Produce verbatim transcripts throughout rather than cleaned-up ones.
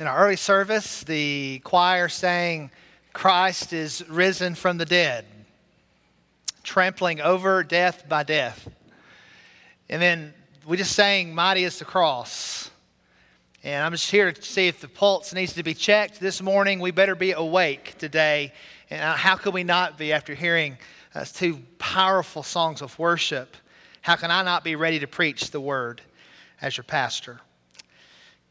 in our early service, the choir sang, "Christ is risen from the dead," trampling over death by death. And then we just sang, "Mighty is the Cross." And I'm just here to see if the pulse needs to be checked this morning. We better be awake today. And how could we not be after hearing uh, two powerful songs of worship? How can I not be ready to preach the word as your pastor?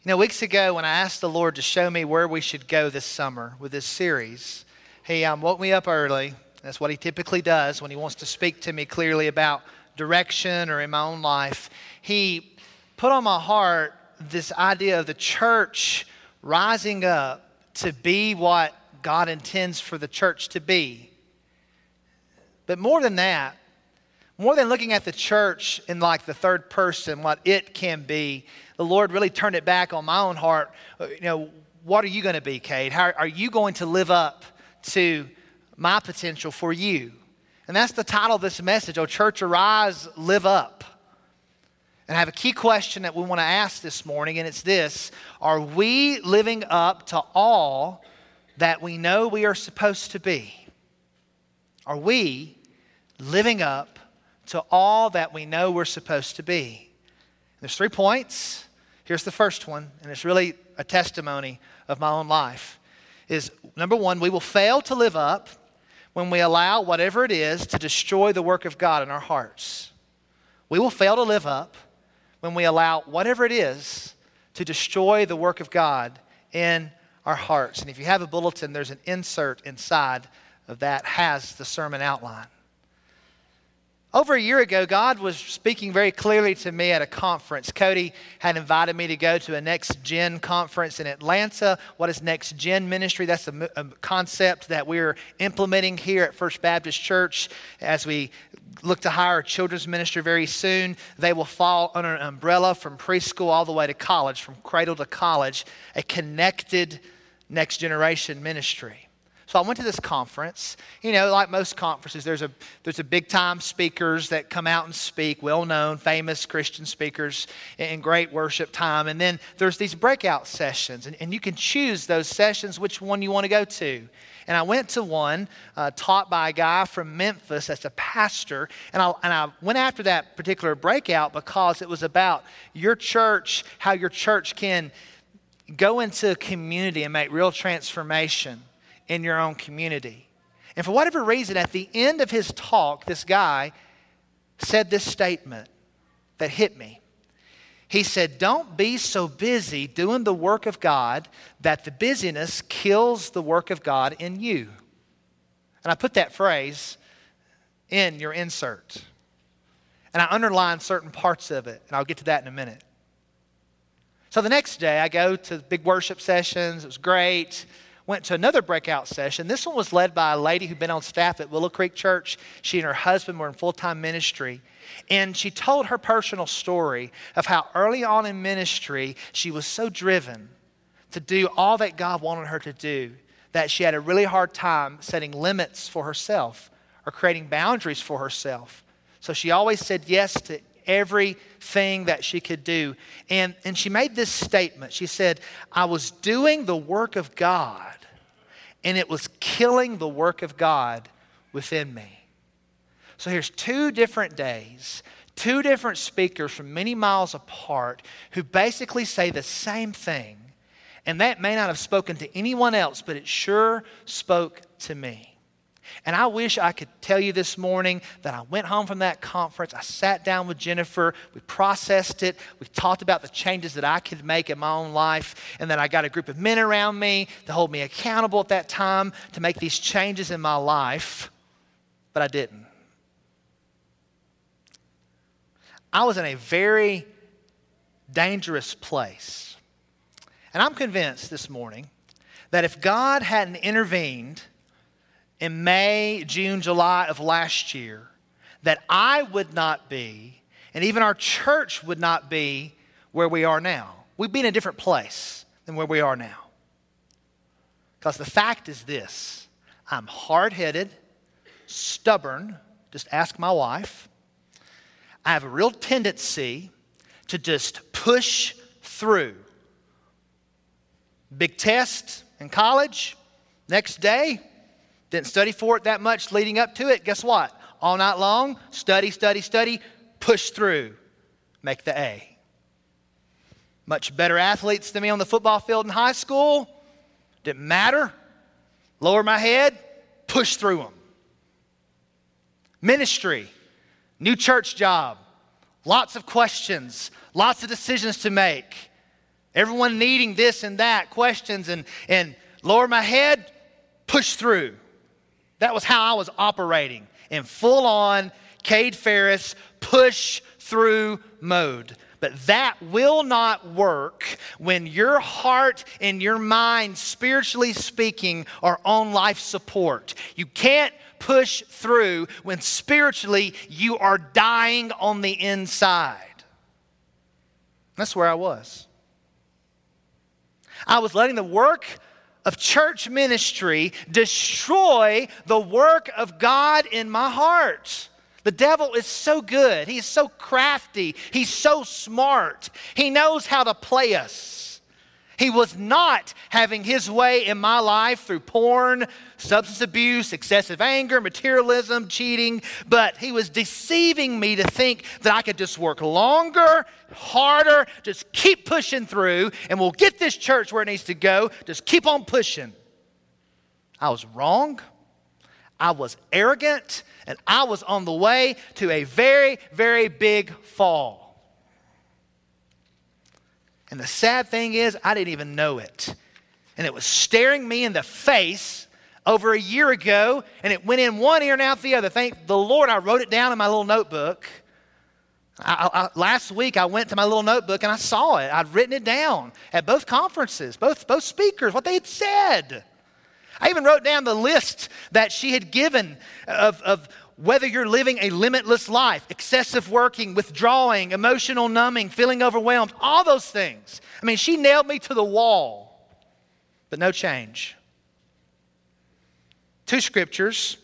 You know, weeks ago when I asked the Lord to show me where we should go this summer with this series, He um, woke me up early. That's what He typically does when He wants to speak to me clearly about direction or in my own life. He put on my heart this idea of the church rising up to be what God intends for the church to be. But more than that, more than looking at the church in like the third person, what it can be, the Lord really turned it back on my own heart. You know, what are you going to be, Cade? How are you going to live up to my potential for you? And that's the title of this message, Oh Church Arise, Live Up. And I have a key question that we want to ask this morning, and it's this: are we living up to all that we know we are supposed to be? Are we living up to all that we know we're supposed to be? There's three points. Here's the first one, and it's really a testimony of my own life. Is number one, we will fail to live up when we allow whatever it is to destroy the work of God in our hearts. We will fail to live up when we allow whatever it is to destroy the work of God in our hearts. And if you have a bulletin, there's an insert inside of that has the sermon outline. Over a year ago, God was speaking very clearly to me at a conference. Cody had invited me to go to a Next Gen conference in Atlanta. What is Next Gen ministry? That's a, a concept that we're implementing here at First Baptist Church as we look to hire a children's ministry very soon. They will fall under an umbrella from preschool all the way to college, from cradle to college, a connected next generation ministry. So I went to this conference. You know, like most conferences, there's a there's a big-time speakers that come out and speak, well-known, famous Christian speakers in great worship time. And then there's these breakout sessions, and, and you can choose those sessions, which one you want to go to. And I went to one uh, taught by a guy from Memphis that's a pastor, and I, and I went after that particular breakout because it was about your church, how your church can go into a community and make real transformation in your own community. And for whatever reason, at the end of his talk, this guy said this statement that hit me. He said, "Don't be so busy doing the work of God that the busyness kills the work of God in you." And I put that phrase in your insert. And I underlined certain parts of it, and I'll get to that in a minute. So the next day, I go to big worship sessions. It was great. Went to another breakout session. This one was led by a lady who'd been on staff at Willow Creek Church. She and her husband were in full-time ministry. And she told her personal story of how early on in ministry, she was so driven to do all that God wanted her to do that she had a really hard time setting limits for herself or creating boundaries for herself. So she always said yes to everything that she could do. And, and she made this statement. She said, "I was doing the work of God, and it was killing the work of God within me." So here's two different days, two different speakers from many miles apart who basically say the same thing. And that may not have spoken to anyone else, but it sure spoke to me. And I wish I could tell you this morning that I went home from that conference, I sat down with Jennifer, we processed it, we talked about the changes that I could make in my own life, and then I got a group of men around me to hold me accountable at that time to make these changes in my life, but I didn't. I was in a very dangerous place. And I'm convinced this morning that if God hadn't intervened in May, June, July of last year, that I would not be, and even our church would not be where we are now. We'd be in a different place than where we are now. Because the fact is this: I'm hard-headed, stubborn, just ask my wife. I have a real tendency to just push through Big test in college. Next day, didn't study for it that much leading up to it. Guess what? All night long, study, study, study, push through, make the A. Much better athletes than me on the football field in high school. Didn't matter. Lower my head, push through them. Ministry, new church job, lots of questions, lots of decisions to make. Everyone needing this and that, questions, and, and lower my head, push through. That was how I was operating in full-on Cade Ferris push-through mode. But that will not work when your heart and your mind, spiritually speaking, are on life support. You can't push through when spiritually you are dying on the inside. That's where I was. I was letting the work of church ministry destroy the work of God in my heart. The devil is so good. He is so crafty. He's so smart. He knows how to play us. He was not having his way in my life through porn, substance abuse, excessive anger, materialism, cheating, but he was deceiving me to think that I could just work longer, harder, just keep pushing through, and we'll get this church where it needs to go. Just keep on pushing. I was wrong. I was arrogant, and I was on the way to a very, very big fall. And the sad thing is, I didn't even know it. And it was staring me in the face over a year ago, and it went in one ear and out the other. Thank the Lord I wrote it down in my little notebook. I, I, last week I went to my little notebook and I saw it. I'd written it down at both conferences, both, both speakers, what they had said. I even wrote down the list that she had given of, of whether you're living a limitless life, excessive working, withdrawing, emotional numbing, feeling overwhelmed, all those things. I mean, she nailed me to the wall, but no change. Two scriptures.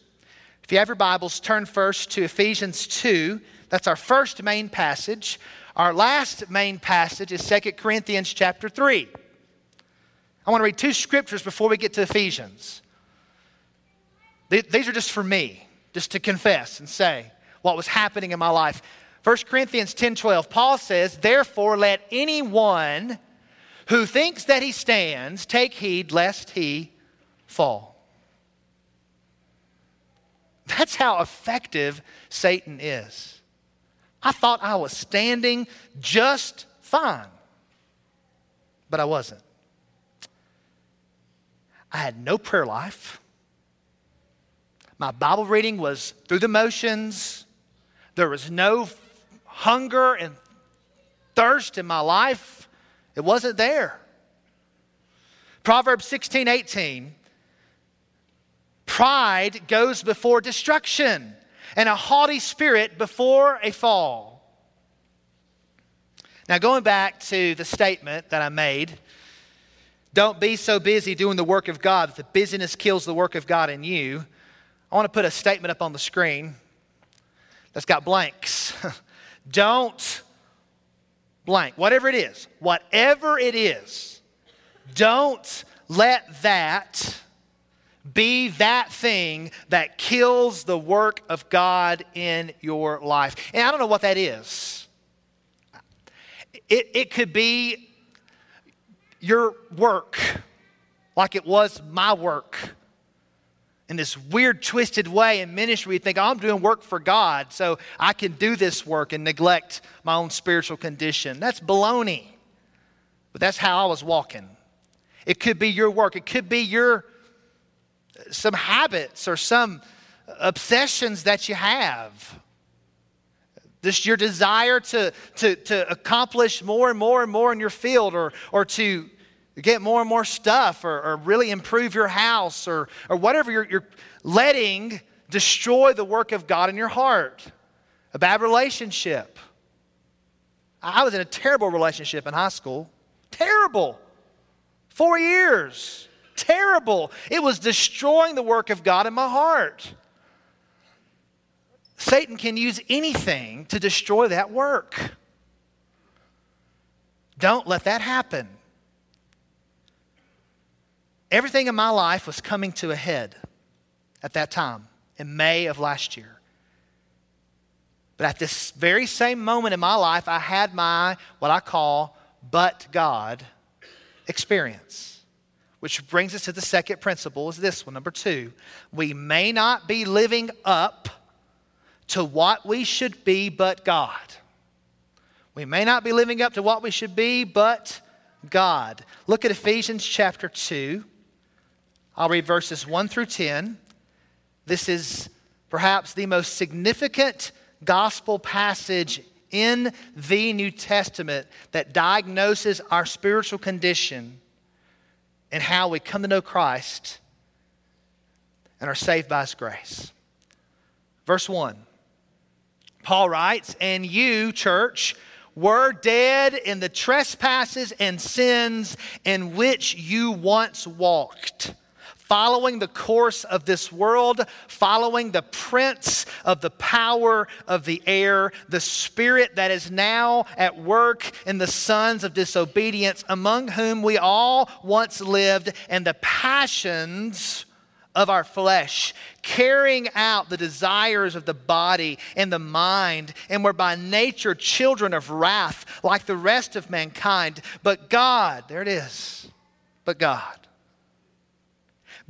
If you have your Bibles, turn first to Ephesians two. That's our first main passage. Our last main passage is Second Corinthians chapter three. I want to read two scriptures before we get to Ephesians. These are just for me, just to confess and say what was happening in my life. First Corinthians ten twelve, Paul says, "Therefore let anyone who thinks that he stands take heed lest he fall." That's how effective Satan is. I thought I was standing just fine, but I wasn't. I had no prayer life. My Bible reading was through the motions. There was no hunger and thirst in my life. It wasn't there. Proverbs sixteen eighteen. Pride goes before destruction, and a haughty spirit before a fall. Now, going back to the statement that I made, don't be so busy doing the work of God that the busyness kills the work of God in you. I want to put a statement up on the screen that's got blanks. Don't blank. Whatever it is, whatever it is, don't let that be that thing that kills the work of God in your life. And I don't know what that is. It, it could be your work, like it was my work, in this weird, twisted way. In ministry, we think, oh, I'm doing work for God, so I can do this work and neglect my own spiritual condition. That's baloney, but that's how I was walking. It could be your work. It could be your some habits or some obsessions that you have. This your desire to, to, to accomplish more and more and more in your field, or, or to get more and more stuff, or, or really improve your house, or, or whatever you're, you're letting destroy the work of God in your heart. A bad relationship. I was in a terrible relationship in high school. Terrible. Four years. Terrible. It was destroying the work of God in my heart. Satan can use anything to destroy that work. Don't let that happen. Everything in my life was coming to a head at that time, in May of last year. But at this very same moment in my life, I had my, what I call, but God experience. Which brings us to the second principle, is this one, number two. We may not be living up to what we should be, but God. We may not be living up to what we should be, but God. Look at Ephesians chapter two. I'll read verses one through ten. This is perhaps the most significant gospel passage in the New Testament that diagnoses our spiritual condition and how we come to know Christ and are saved by His grace. Verse one, Paul writes, "And you, church, were dead in the trespasses and sins in which you once walked, following the course of this world, following the prince of the power of the air, the spirit that is now at work in the sons of disobedience, among whom we all once lived, and the passions of our flesh, carrying out the desires of the body and the mind, and were by nature children of wrath like the rest of mankind. But God," there it is, "but God,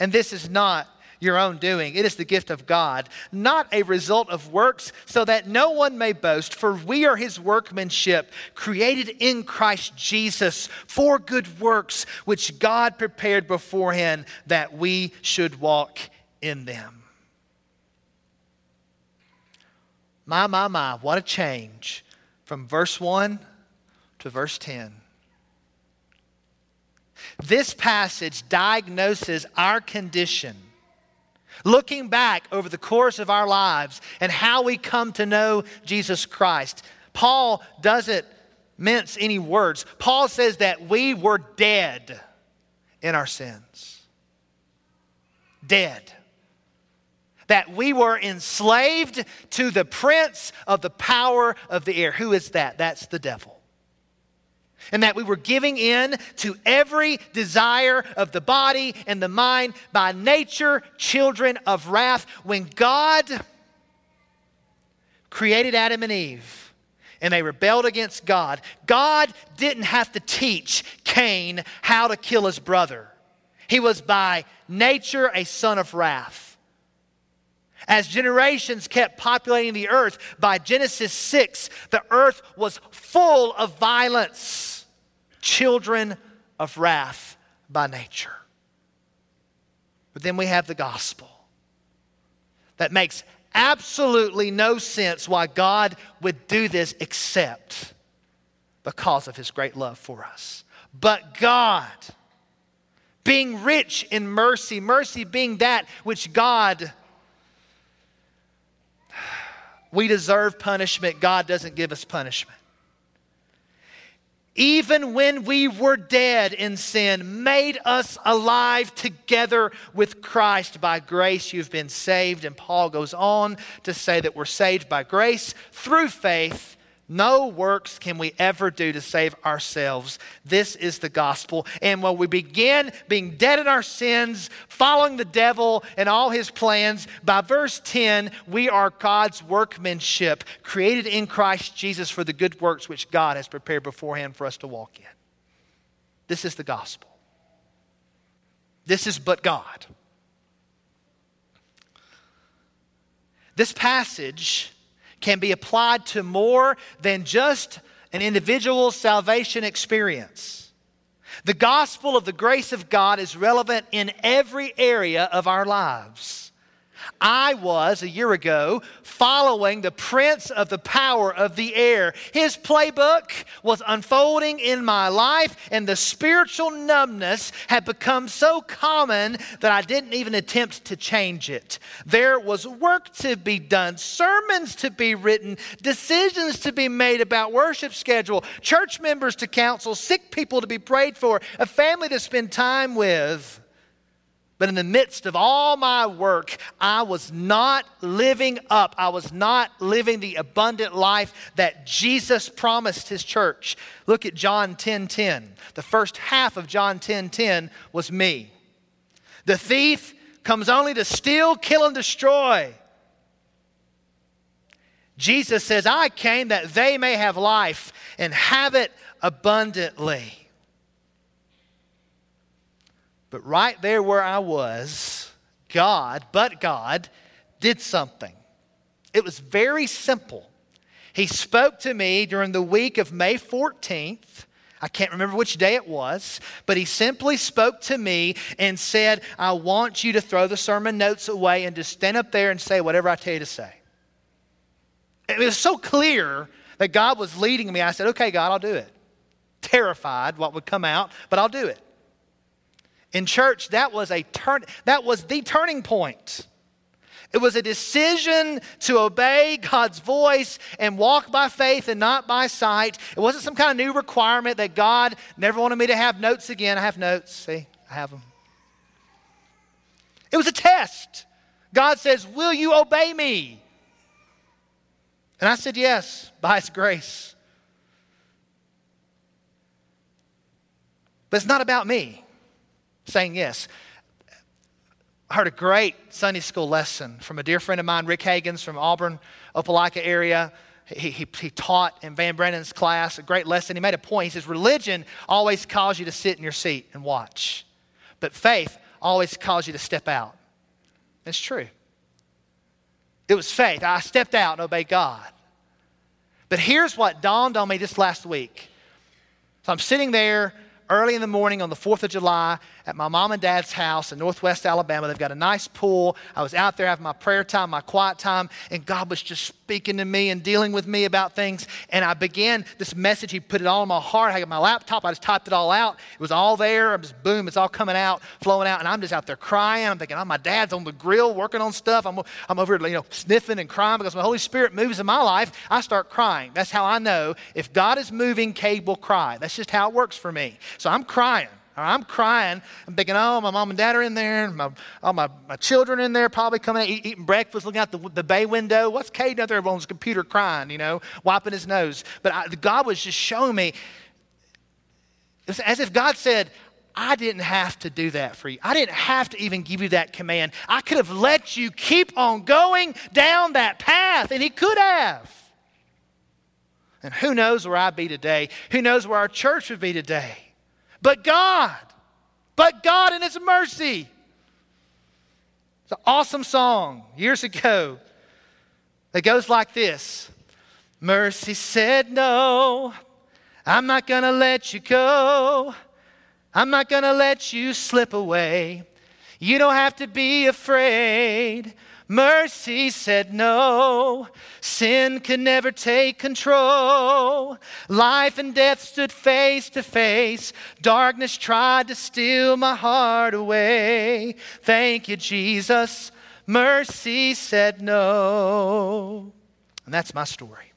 And this is not your own doing. It is the gift of God, not a result of works, so that no one may boast. For we are His workmanship, created in Christ Jesus for good works, which God prepared beforehand that we should walk in them." My, my, my, what a change from verse one to verse ten. This passage diagnoses our condition, looking back over the course of our lives and how we come to know Jesus Christ. Paul doesn't mince any words. Paul says that we were dead in our sins. Dead. That we were enslaved to the prince of the power of the air. Who is that? That's the devil. And that we were giving in to every desire of the body and the mind, by nature children of wrath. When God created Adam and Eve and they rebelled against God, God didn't have to teach Cain how to kill his brother. He was by nature a son of wrath. As generations kept populating the earth, by Genesis six, the earth was full of violence. Children of wrath by nature. But then we have the gospel that makes absolutely no sense why God would do this, except because of His great love for us. But God, being rich in mercy, mercy being that which God... We deserve punishment. God doesn't give us punishment. Even when we were dead in sin, made us alive together with Christ. By grace you've been saved. And Paul goes on to say that we're saved by grace through faith. No works can we ever do to save ourselves. This is the gospel. And when we begin being dead in our sins, following the devil and all his plans, by verse ten, we are God's workmanship, created in Christ Jesus for the good works which God has prepared beforehand for us to walk in. This is the gospel. This is but God. This passage can be applied to more than just an individual salvation experience. The gospel of the grace of God is relevant in every area of our lives. I was, a year ago, following the prince of the power of the air. His playbook was unfolding in my life, and the spiritual numbness had become so common that I didn't even attempt to change it. There was work to be done, sermons to be written, decisions to be made about worship schedule, church members to counsel, sick people to be prayed for, a family to spend time with. But in the midst of all my work, I was not living up. I was not living the abundant life that Jesus promised his church. Look at John ten ten. The first half of John ten ten was me. The thief comes only to steal, kill, and destroy. Jesus says, I came that they may have life and have it abundantly. But right there where I was, God, but God, did something. It was very simple. He spoke to me during the week of May fourteenth. I can't remember which day it was, but he simply spoke to me and said, I want you to throw the sermon notes away and just stand up there and say whatever I tell you to say. It was so clear that God was leading me. I said, okay, God, I'll do it. Terrified what would come out, but I'll do it. In church, that was a turn, that was the turning point. It was a decision to obey God's voice and walk by faith and not by sight. It wasn't some kind of new requirement that God never wanted me to have notes again. I have notes. See, I have them. It was a test. God says, will you obey me? And I said, yes, by his grace. But it's not about me saying yes. I heard a great Sunday school lesson from a dear friend of mine, Rick Hagans from Auburn, Opelika area. He, he, he taught in Van Brandon's class a great lesson. He made a point. He says, religion always calls you to sit in your seat and watch, but faith always calls you to step out. It's true. It was faith. I stepped out and obeyed God. But here's what dawned on me just last week. So I'm sitting there early in the morning on the fourth of July at my mom and dad's house in Northwest Alabama. They've got a nice pool. I was out there having my prayer time, my quiet time, and God was just speaking to me and dealing with me about things. And I began this message. He put it all in my heart. I got my laptop. I just typed it all out. It was all there. I'm just, boom, it's all coming out, flowing out. And I'm just out there crying. I'm thinking, oh, my dad's on the grill working on stuff. I'm, I'm over here, you know, sniffing and crying because when the Holy Spirit moves in my life, I start crying. That's how I know if God is moving, Cade will cry. That's just how it works for me. So I'm crying. I'm crying. I'm thinking, oh, my mom and dad are in there. And my, oh, my, my children are in there probably coming out, eat, eating breakfast, looking out the, the bay window. What's Cade out there on his computer crying, you know, wiping his nose? But I, God was just showing me. It's as if God said, I didn't have to do that for you. I didn't have to even give you that command. I could have let you keep on going down that path, and he could have. And who knows where I'd be today? Who knows where our church would be today? But God, but God in his mercy. It's an awesome song years ago that goes like this. Mercy said no, I'm not going to let you go. I'm not going to let you slip away. You don't have to be afraid. Mercy said no, sin could never take control. Life and death stood face to face. Darkness tried to steal my heart away. Thank you, Jesus. Mercy said no. And that's my story.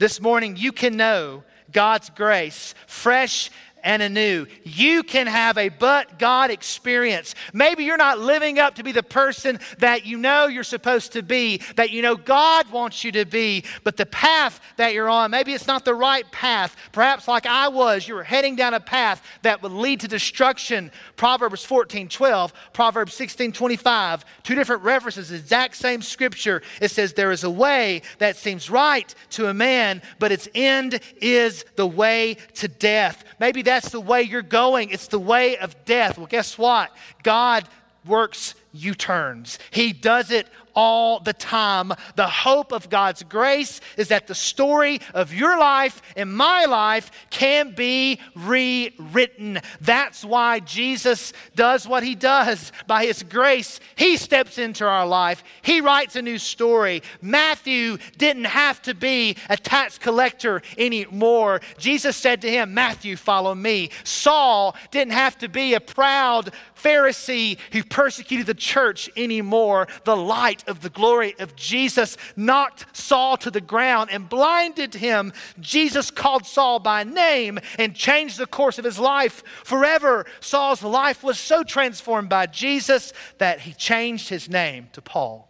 This morning, you can know God's grace, fresh and anew. You can have a but God experience. Maybe you're not living up to be the person that you know you're supposed to be, that you know God wants you to be, but the path that you're on, maybe it's not the right path. Perhaps like I was, you were heading down a path that would lead to destruction. Proverbs fourteen twelve, Proverbs sixteen twenty-five, two different references, the exact same scripture. It says, there is a way that seems right to a man, but its end is the way to death. Maybe that That's the way you're going. It's the way of death. Well, guess what? God works U-turns. He does it all the time. The hope of God's grace is that the story of your life and my life can be rewritten. That's why Jesus does what he does. By his grace, he steps into our life. He writes a new story. Matthew didn't have to be a tax collector anymore. Jesus said to him, Matthew, follow me. Saul didn't have to be a proud Pharisee who persecuted the church anymore. The light of the glory of Jesus knocked Saul to the ground and blinded him. Jesus called Saul by name and changed the course of his life forever. Saul's life was so transformed by Jesus that he changed his name to Paul.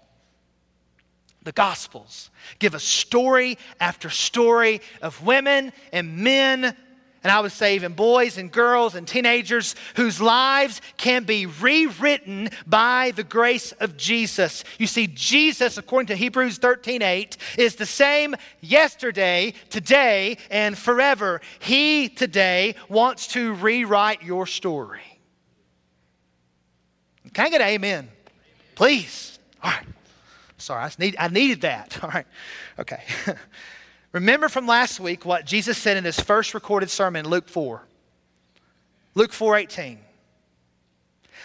The Gospels give us story after story of women and men, and I would say even boys and girls and teenagers, whose lives can be rewritten by the grace of Jesus. You see, Jesus, according to Hebrews thirteen eight, is the same yesterday, today, and forever. He today wants to rewrite your story. Can I get an amen? Please. All right. Sorry, I, need, I needed that. All right. Okay. Remember from last week what Jesus said in his first recorded sermon, Luke four. Luke four eighteen.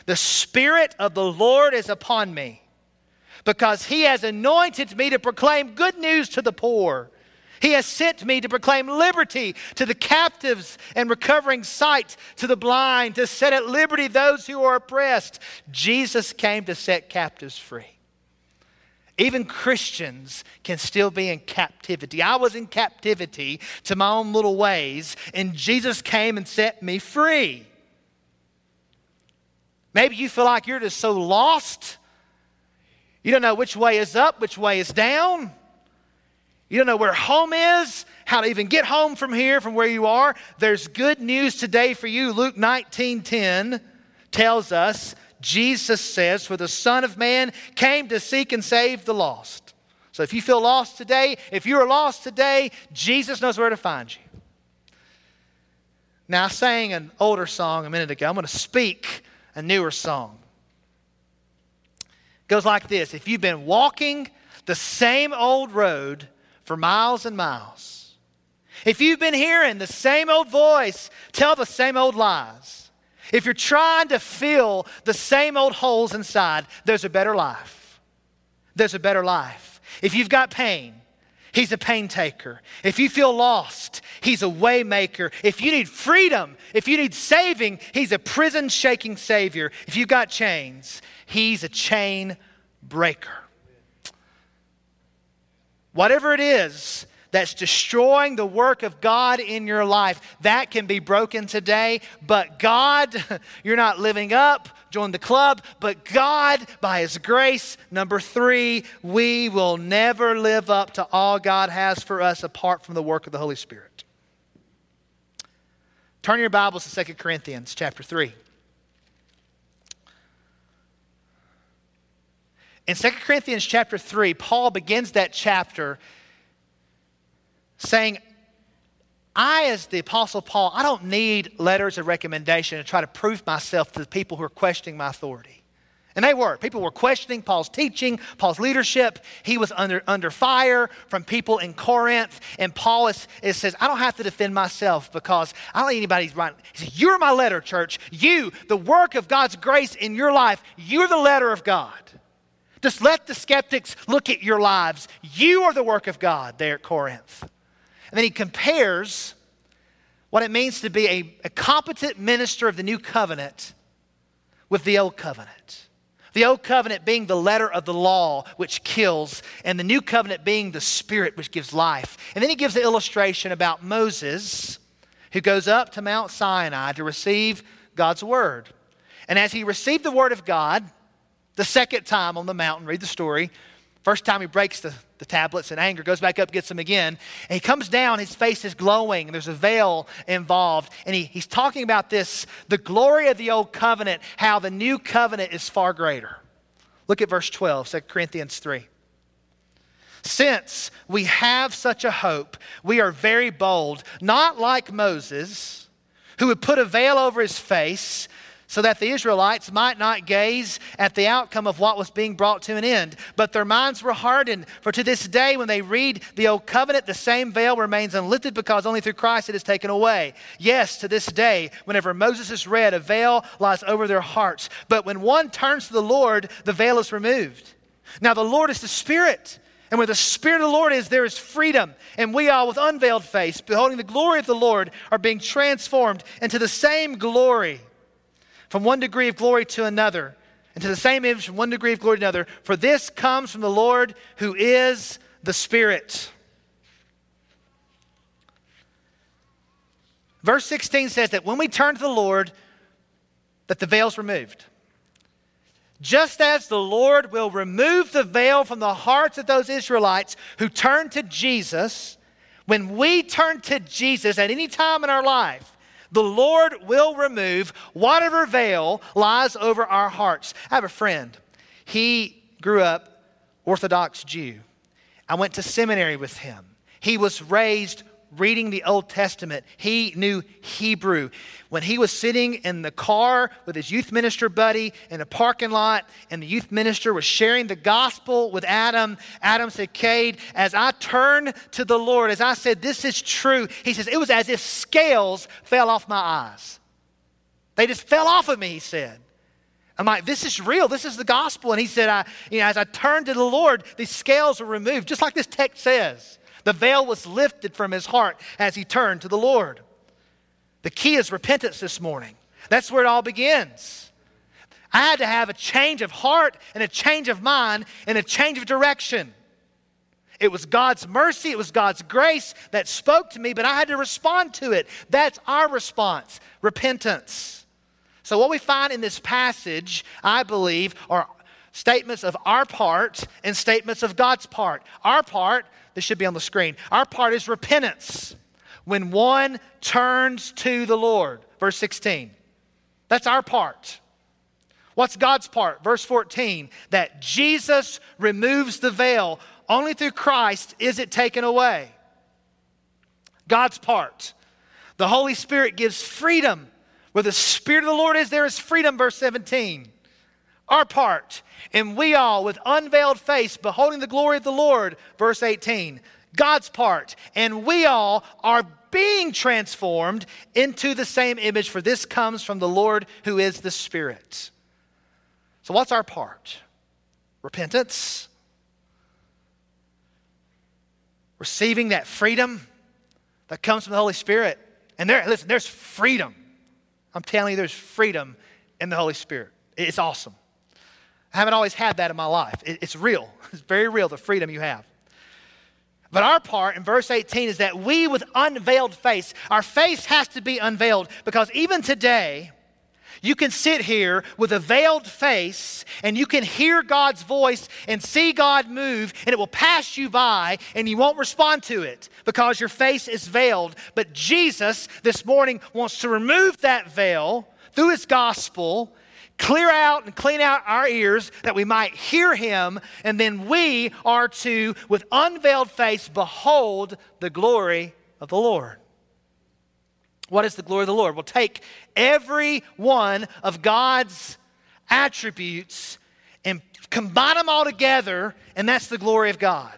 The Spirit of the Lord is upon me, because he has anointed me to proclaim good news to the poor. He has sent me to proclaim liberty to the captives and recovering sight to the blind, to set at liberty those who are oppressed. Jesus came to set captives free. Even Christians can still be in captivity. I was in captivity to my own little ways, and Jesus came and set me free. Maybe you feel like you're just so lost. You don't know which way is up, which way is down. You don't know where home is, how to even get home from here, from where you are. There's good news today for you. Luke nineteen ten tells us, Jesus says, for the Son of Man came to seek and save the lost. So if you feel lost today, if you are lost today, Jesus knows where to find you. Now, I sang an older song a minute ago. I'm going to speak a newer song. It goes like this. If you've been walking the same old road for miles and miles, if you've been hearing the same old voice tell the same old lies, if you're trying to fill the same old holes inside, there's a better life. There's a better life. If you've got pain, he's a pain taker. If you feel lost, he's a way maker. If you need freedom, if you need saving, he's a prison-shaking savior. If you've got chains, he's a chain breaker. Whatever it is that's destroying the work of God in your life, that can be broken today. But God, you're not living up, join the club. But God, by his grace, number three, we will never live up to all God has for us apart from the work of the Holy Spirit. Turn your Bibles to Second Corinthians chapter three. In Second Corinthians chapter three, Paul begins that chapter saying, I, as the Apostle Paul, I don't need letters of recommendation to try to prove myself to the people who are questioning my authority. And they were. People were questioning Paul's teaching, Paul's leadership. He was under, under fire from people in Corinth. And Paul is, is, says, I don't have to defend myself because I don't need anybody writing. He says, you're my letter, church. You, the work of God's grace in your life, you're the letter of God. Just let the skeptics look at your lives. You are the work of God there at Corinth. And then he compares what it means to be a, a competent minister of the new covenant with the old covenant. The old covenant being the letter of the law, which kills, and the new covenant being the Spirit, which gives life. And then he gives the illustration about Moses, who goes up to Mount Sinai to receive God's word. And as he received the word of God the second time on the mountain, read the story. First time he breaks the, the tablets in anger, goes back up, gets them again. And he comes down, his face is glowing, and there's a veil involved. And he, he's talking about this, the glory of the old covenant, how the new covenant is far greater. Look at verse twelve, Second Corinthians three. Since we have such a hope, we are very bold, not like Moses, who would put a veil over his face, so that the Israelites might not gaze at the outcome of what was being brought to an end. But their minds were hardened, for to this day when they read the old covenant, the same veil remains unlifted, because only through Christ it is taken away. Yes, to this day, whenever Moses is read, a veil lies over their hearts. But when one turns to the Lord, the veil is removed. Now the Lord is the Spirit, and where the Spirit of the Lord is, there is freedom. And we all with unveiled face, beholding the glory of the Lord, are being transformed into the same glory, from one degree of glory to another, and to the same image from one degree of glory to another. For this comes from the Lord, who is the Spirit. Verse sixteen says that when we turn to the Lord, that the veil's removed. Just as the Lord will remove the veil from the hearts of those Israelites who turn to Jesus, when we turn to Jesus at any time in our life, the Lord will remove whatever veil lies over our hearts. I have a friend. He grew up Orthodox Jew. I went to seminary with him. He was raised reading the Old Testament. He knew Hebrew. When he was sitting in the car with his youth minister buddy in a parking lot, and the youth minister was sharing the gospel with Adam, Adam said, "Cade, as I turn to the Lord, as I said, this is true," he says, "it was as if scales fell off my eyes. They just fell off of me," he said. I'm like, "This is real. This is the gospel." And he said, I, you know, as I turned to the Lord, these scales were removed, just like this text says. The veil was lifted from his heart as he turned to the Lord. The key is repentance this morning. That's where it all begins. I had to have a change of heart and a change of mind and a change of direction. It was God's mercy, it was God's grace that spoke to me, but I had to respond to it. That's our response, repentance. So what we find in this passage, I believe, are statements of our part and statements of God's part. Our part, this should be on the screen. Our part is repentance when one turns to the Lord. Verse sixteen. That's our part. What's God's part? Verse fourteen. That Jesus removes the veil. Only through Christ is it taken away. God's part. The Holy Spirit gives freedom. Where the Spirit of the Lord is, there is freedom. Verse seventeen. Our part. And we all with unveiled face beholding the glory of the Lord. Verse eighteen. God's part. And we all are being transformed into the same image, for this comes from the Lord who is the Spirit. So what's our part? Repentance. Receiving that freedom that comes from the Holy Spirit. And there, listen, there's freedom. I'm telling you, there's freedom in the Holy Spirit. It's awesome. I haven't always had that in my life. It's real. It's very real, the freedom you have. But our part in verse eighteen is that we with unveiled face, our face has to be unveiled, because even today, you can sit here with a veiled face and you can hear God's voice and see God move, and it will pass you by and you won't respond to it because your face is veiled. But Jesus this morning wants to remove that veil through his gospel, clear out and clean out our ears that we might hear him, and then we are to, with unveiled face, behold the glory of the Lord. What is the glory of the Lord? Well, take every one of God's attributes and combine them all together, and that's the glory of God.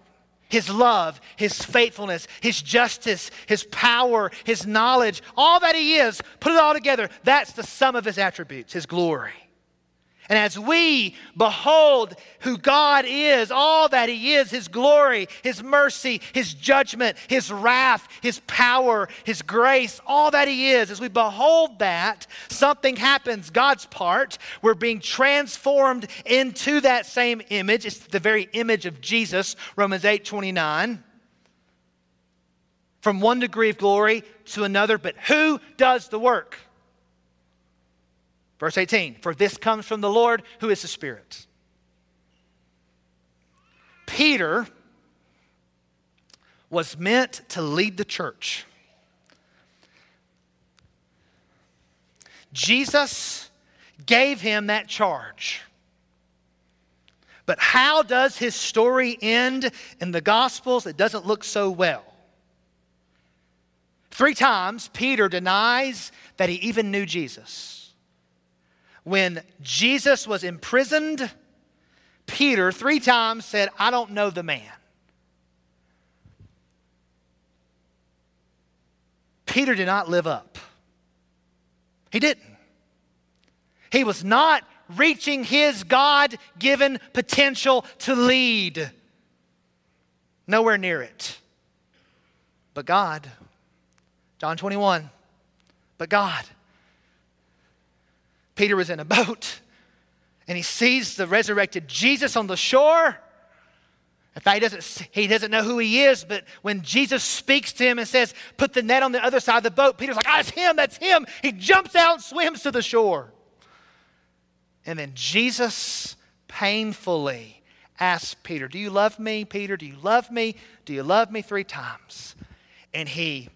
His love, his faithfulness, his justice, his power, his knowledge, all that he is, put it all together. That's the sum of his attributes, his glory. And as we behold who God is, all that he is, his glory, his mercy, his judgment, his wrath, his power, his grace, all that he is, as we behold that, something happens. God's part, we're being transformed into that same image. It's the very image of Jesus, Romans eight twenty-nine. From one degree of glory to another, but who does the work? Verse eighteen, for this comes from the Lord who is the Spirit. Peter was meant to lead the church. Jesus gave him that charge. But how does his story end in the Gospels? It doesn't look so well. Three times Peter denies that he even knew Jesus. When Jesus was imprisoned, Peter three times said, I don't know the man. Peter did not live up. He didn't. He was not reaching his God-given potential to lead. Nowhere near it. But God, John twenty-one, but God. Peter was in a boat and he sees the resurrected Jesus on the shore. In fact, he doesn't, he doesn't know who he is, but when Jesus speaks to him and says, put the net on the other side of the boat, Peter's like, oh, it's him, that's him. He jumps out and swims to the shore. And then Jesus painfully asks Peter, do you love me, Peter? Do you love me? Do you love me? Three times. And he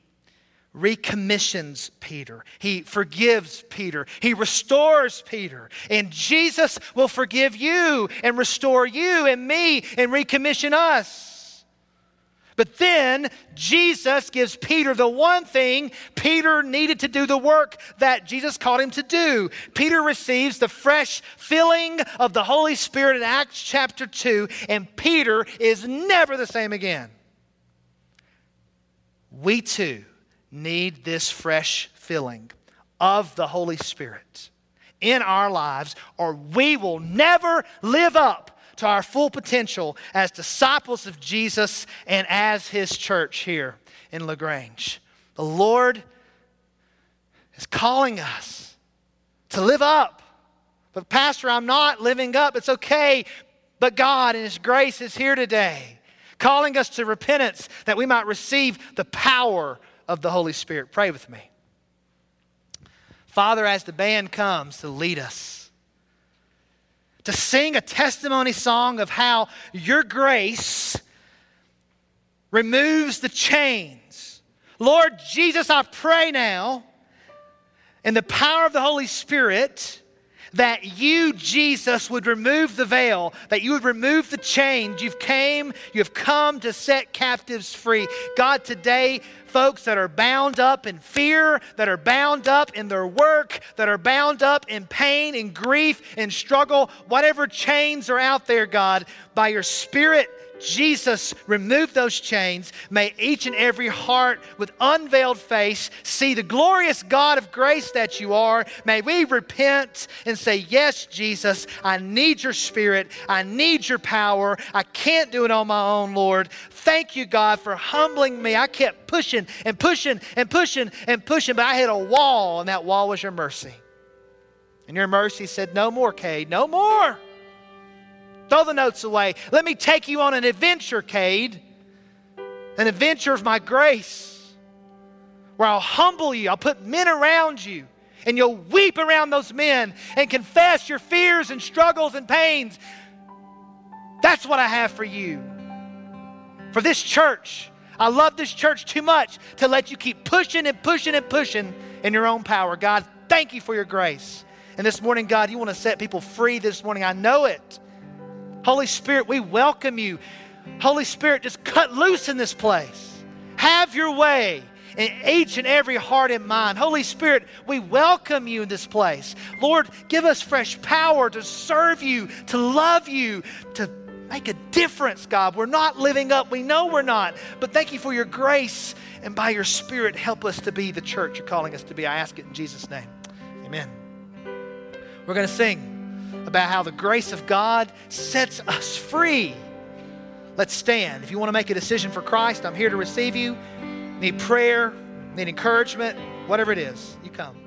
recommissions Peter. He forgives Peter. He restores Peter. And Jesus will forgive you and restore you and me and recommission us. But then Jesus gives Peter the one thing Peter needed to do, the work that Jesus called him to do. Peter receives the fresh filling of the Holy Spirit in Acts chapter two, and Peter is never the same again. We too need this fresh filling of the Holy Spirit in our lives, or we will never live up to our full potential as disciples of Jesus and as His church here in LaGrange. The Lord is calling us to live up. But Pastor, I'm not living up. It's okay. But God in His grace is here today, calling us to repentance that we might receive the power of the Holy Spirit. Pray with me. Father, as the band comes to lead us, to sing a testimony song of how Your grace removes the chains. Lord Jesus, I pray now in the power of the Holy Spirit that You, Jesus, would remove the veil, that You would remove the chains. You've came, You've come to set captives free. God, today, folks that are bound up in fear, that are bound up in their work, that are bound up in pain and grief and struggle, whatever chains are out there, God, by Your Spirit, Jesus, remove those chains. May each and every heart with unveiled face see the glorious God of grace that You are. May we repent and say, yes, Jesus, I need Your Spirit. I need Your power. I can't do it on my own, Lord. Thank You, God, for humbling me. I kept pushing and pushing and pushing and pushing, but I hit a wall, and that wall was Your mercy. And Your mercy said, no more, Cade, no more. Throw the notes away. Let me take you on an adventure, Cade. An adventure of My grace, where I'll humble you. I'll put men around you, and you'll weep around those men and confess your fears and struggles and pains. That's what I have for you. For this church, I love this church too much to let You keep pushing and pushing and pushing in Your own power. God, thank You for Your grace. And this morning, God, You want to set people free this morning. I know it. Holy Spirit, we welcome You. Holy Spirit, just cut loose in this place. Have Your way in each and every heart and mind. Holy Spirit, we welcome You in this place. Lord, give us fresh power to serve You, to love You, to make a difference, God. We're not living up. We know we're not. But thank You for Your grace. And by Your Spirit, help us to be the church You're calling us to be. I ask it in Jesus' name. Amen. We're going to sing about how the grace of God sets us free. Let's stand. If you want to make a decision for Christ, I'm here to receive you. Need prayer, need encouragement, whatever it is, you come.